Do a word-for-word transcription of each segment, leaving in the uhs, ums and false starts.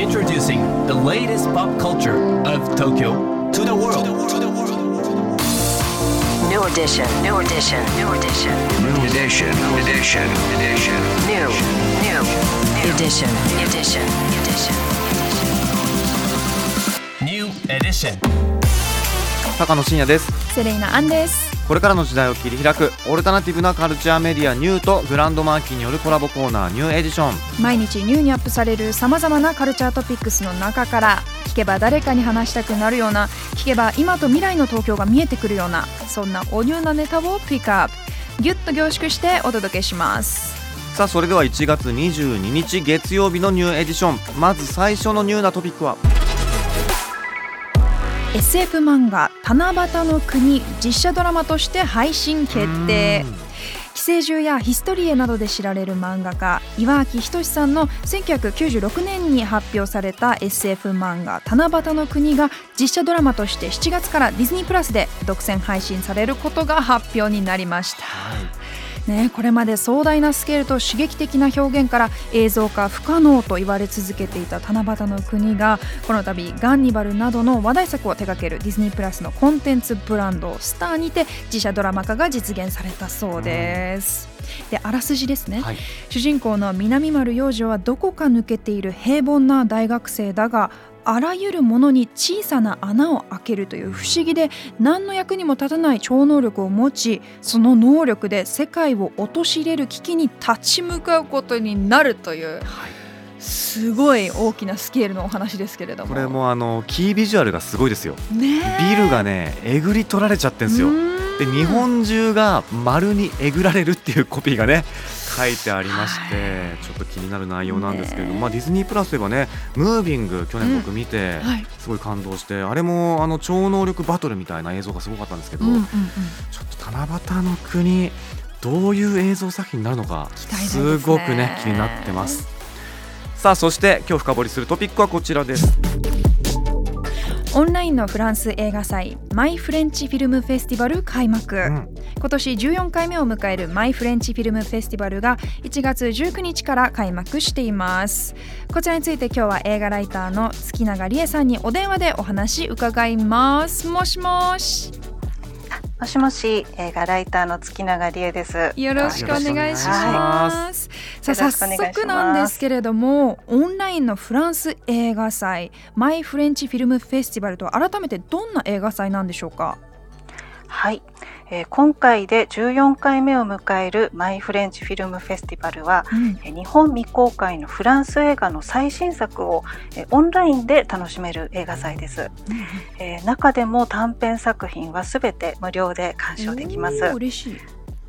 Introducing the latest pop culture of Tokyo to the world. New edition, new edition, new edition, new edition, edition, edition, new, new, edition, edition, edition, new edition. 高野真也です。セレイナアンです。これからの時代を切り開くオルタナティブなカルチャーメディアニューとグランドマーキーによるコラボコーナーニューエディション。毎日ニューにアップされるさまざまなカルチャートピックスの中から聞けば誰かに話したくなるような、聞けば今と未来の東京が見えてくるような、そんなおニューなネタをピックアップ、ギュッと凝縮してお届けします。さあ、それではいちがつにじゅうににち月曜日のニューエディション、まず最初のニューなトピックはエスエフ 漫画七夕の国、実写ドラマとして配信決定。寄生獣やヒストリエなどで知られる漫画家岩脇仁さんのせんきゅうひゃくきゅうじゅうろくねんに発表された エスエフ 漫画七夕の国が実写ドラマとしてしちがつからディズニープラスで独占配信されることが発表になりました。ね、これまで壮大なスケールと刺激的な表現から映像化不可能と言われ続けていた七夕の国が、この度ガンニバルなどの話題作を手掛けるディズニープラスのコンテンツブランドスターにて自社ドラマ化が実現されたそうです。で、あらすじですね、はい、主人公の南丸陽次はどこか抜けている平凡な大学生だが、あらゆるものに小さな穴を開けるという不思議で何の役にも立たない超能力を持ち、その能力で世界を陥れる危機に立ち向かうことになるという、はい、すごい大きなスケールのお話ですけれども、これもあのキービジュアルがすごいですよ、ね、ビルがねえぐり取られちゃってんですよ。で、日本中が丸にえぐられるっていうコピーがね書いてありまして、はい、ちょっと気になる内容なんですけれども、ね、まあ、ディズニープラスといえばね、ムービング去年僕見てすごい感動して、うん、はい、あれもあの超能力バトルみたいな映像がすごかったんですけど、うんうんうん、ちょっと七夕の国どういう映像作品になるのか、すごくね気になってます。さあ、そして今日深掘りするトピックはこちらです。オンラインのフランス映画祭マイフレンチフィルムフェスティバル開幕、うん、今年じゅうよんかいめを迎えるマイフレンチフィルムフェスティバルがいちがつじゅうくにちから開幕しています。こちらについて今日は映画ライターの月永理恵さんにお電話でお話伺います。もしもしもしもし、映画ライターの月永理恵です。よろしくお願いします。さあ、早速なんですけれども、オンラインのフランス映画祭マイフレンチフィルムフェスティバルとは改めてどんな映画祭なんでしょうか？はい、えー、今回でじゅうよんかいめを迎えるマイフレンチフィルムフェスティバルは、うん、日本未公開のフランス映画の最新作を、えー、オンラインで楽しめる映画祭です、うん、えー、中でも短編作品はすべて無料で鑑賞できます。嬉しい。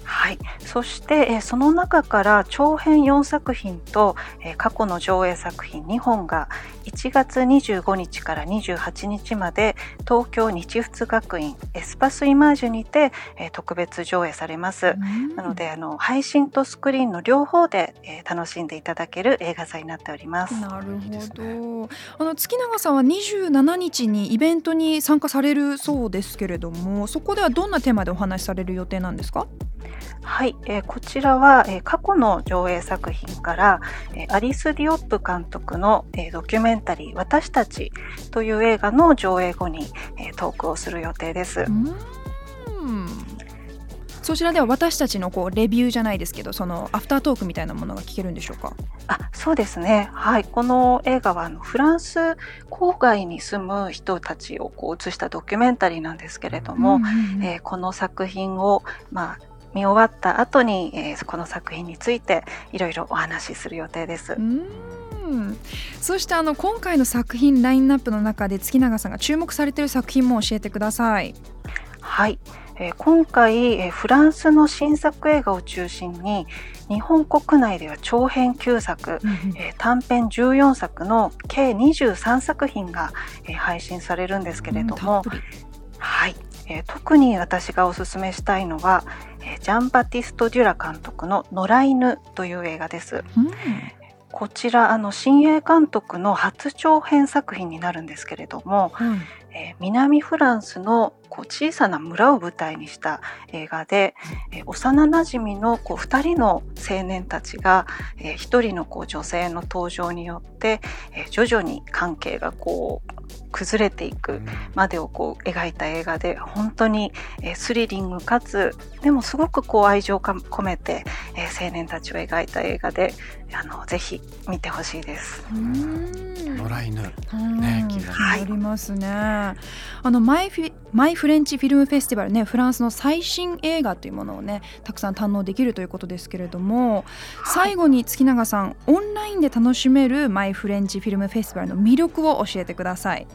はい、そしてその中から長編よんさくひんと過去の上映作品にほんがいちがつにじゅうごにちからにじゅうはちにちまで東京日仏学院エスパスイマージュにて特別上映されます。なので、あの配信とスクリーンの両方で楽しんでいただける映画祭になっております。なるほど。あの月永さんはにじゅうしちにちにイベントに参加されるそうですけれども、そこではどんなテーマでお話しされる予定なんですか？はい、えー、こちらは、えー、過去の上映作品から、えー、アリス・ディオップ監督の、えー、ドキュメンタリー私たちという映画の上映後に、えー、トークをする予定です。うーん、そちらでは私たちのこうレビューじゃないですけど、そのアフタートークみたいなものが聞けるんでしょうか？あ、そうですね、はい、この映画はあのフランス郊外に住む人たちをこう映したドキュメンタリーなんですけれども、うんうんうん、えー、この作品をまあ見終わった後に、えー、この作品についていろいろお話しする予定です。うーん、そしてあの今回の作品ラインナップの中で月永さんが注目されている作品も教えてください。はい、えー、今回、えー、フランスの新作映画を中心に日本国内では長編きゅうさく、えー、短編じゅうよんさくの計にじゅうさんさくひんが、えー、配信されるんですけれども、はい、えー、特に私がおすすめしたいのはジャンバティスト・デュラ監督の野良犬という映画です、うん、こちらあの新鋭監督の初長編作品になるんですけれども、うん、えー、南フランスのこう小さな村を舞台にした映画で、えー、幼なじみのこうふたりの青年たちが、えー、ひとりのこう女性の登場によって、えー、徐々に関係がこう崩れていくまでをこう描いた映画で、本当にスリリングかつでもすごくこう愛情を込めて青年たちを描いた映画で、あのぜひ見てほしいです。うーん、野良犬、ね、気になりますね、はい、あのマイフィマイフレンチフィルムフェスティバルね、フランスの最新映画というものをねたくさん堪能できるということですけれども、最後に月永さん、オンラインで楽しめるマイフレンチフィルムフェスティバルの魅力を教えてください。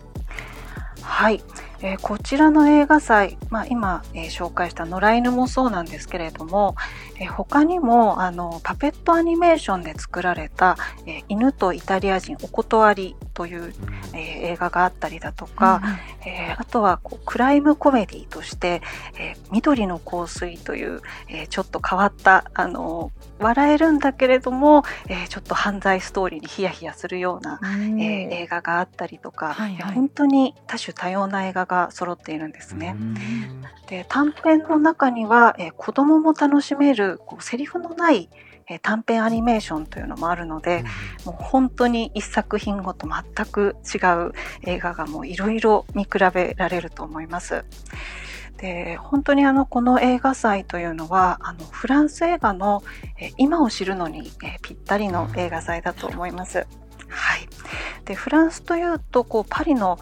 はい、えー、こちらの映画祭、まあ、今、えー、紹介した野良犬もそうなんですけれども、えー、他にもあのパペットアニメーションで作られた、えー、犬とイタリア人お断りという、えー、映画があったりだとか、うん、えー、あとはこうクライムコメディとして、えー、緑の香水という、えー、ちょっと変わった、あのー、笑えるんだけれども、えー、ちょっと犯罪ストーリーにヒヤヒヤするような、うん、えー、映画があったりとか、はいはい、本当に多種多様な映画が揃っているんですね。で、短編の中には、えー、子供も楽しめるこうセリフのない、えー、短編アニメーションというのもあるので、もう本当に一作品ごと全く違う映画がもういろいろ見比べられると思います。で、本当にあのこの映画祭というのはあのフランス映画の、えー、今を知るのに、えー、ぴったりの映画祭だと思います。はい、でフランスというとこうパリの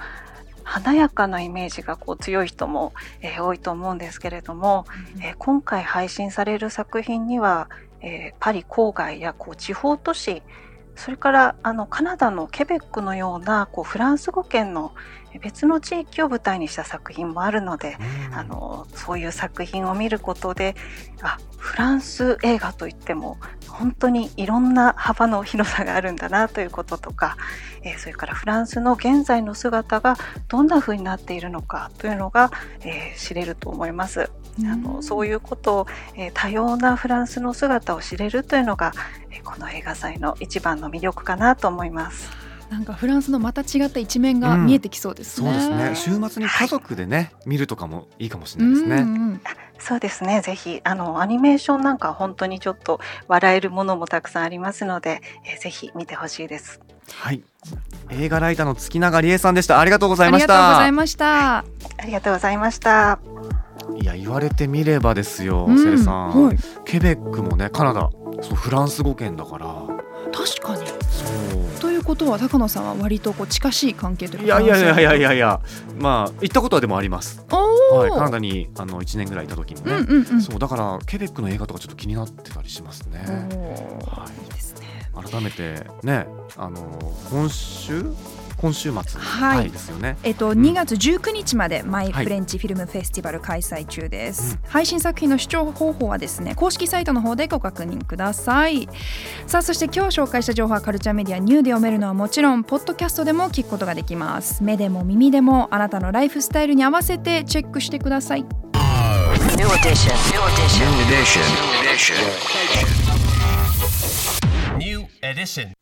華やかなイメージがこう強い人も、えー、多いと思うんですけれども、うん、えー、今回配信される作品には、えー、パリ郊外やこう地方都市、それからあのカナダのケベックのようなこうフランス語圏の別の地域を舞台にした作品もあるので、うん、あのそういう作品を見ることで、あ、フランス映画といっても本当にいろんな幅の広さがあるんだなということとか、えー、それからフランスの現在の姿がどんな風になっているのかというのが、えー、知れると思います。うん、あのそういうことを、えー、多様なフランスの姿を知れるというのが、えー、この映画祭の一番の魅力かなと思います。なんかフランスのまた違った一面が見えてきそうですね。うん、そうですね。週末に家族でね、はい、見るとかもいいかもしれないですね。うんうん、そうですね。ぜひあのアニメーションなんか本当にちょっと笑えるものもたくさんありますので、えー、ぜひ見てほしいです。はい、映画ライターの月永理恵さんでした。ありがとうございました。ありがとうございました。はい、ありがとうございました。いや、言われてみればですよ、うん、セレさん、はい、ケベックもね、カナダ、そうフランス語圏だから。確かにそうということは高野さんは割とこう近しい関係というか、いやいやいやいやいや、まあ行ったことはでもあります。はい、カナダにあのいちねんぐらいいた時にね、うんうんうん、そうだからケベックの映画とかちょっと気になってたりしますね。はい、いいですね。改めてね、あの今週今週末、はいはいですよね、えっと、にがつじゅうくにちまでマイフレンチフィルムフェスティバル開催中です。はい、配信作品の視聴方法はですね、公式サイトの方でご確認ください。さあ、そして今日紹介した情報はカルチャーメディアニューで読めるのはもちろん、ポッドキャストでも聞くことができます。目でも耳でもあなたのライフスタイルに合わせてチェックしてください。New edition. New edition. New edition. New edition.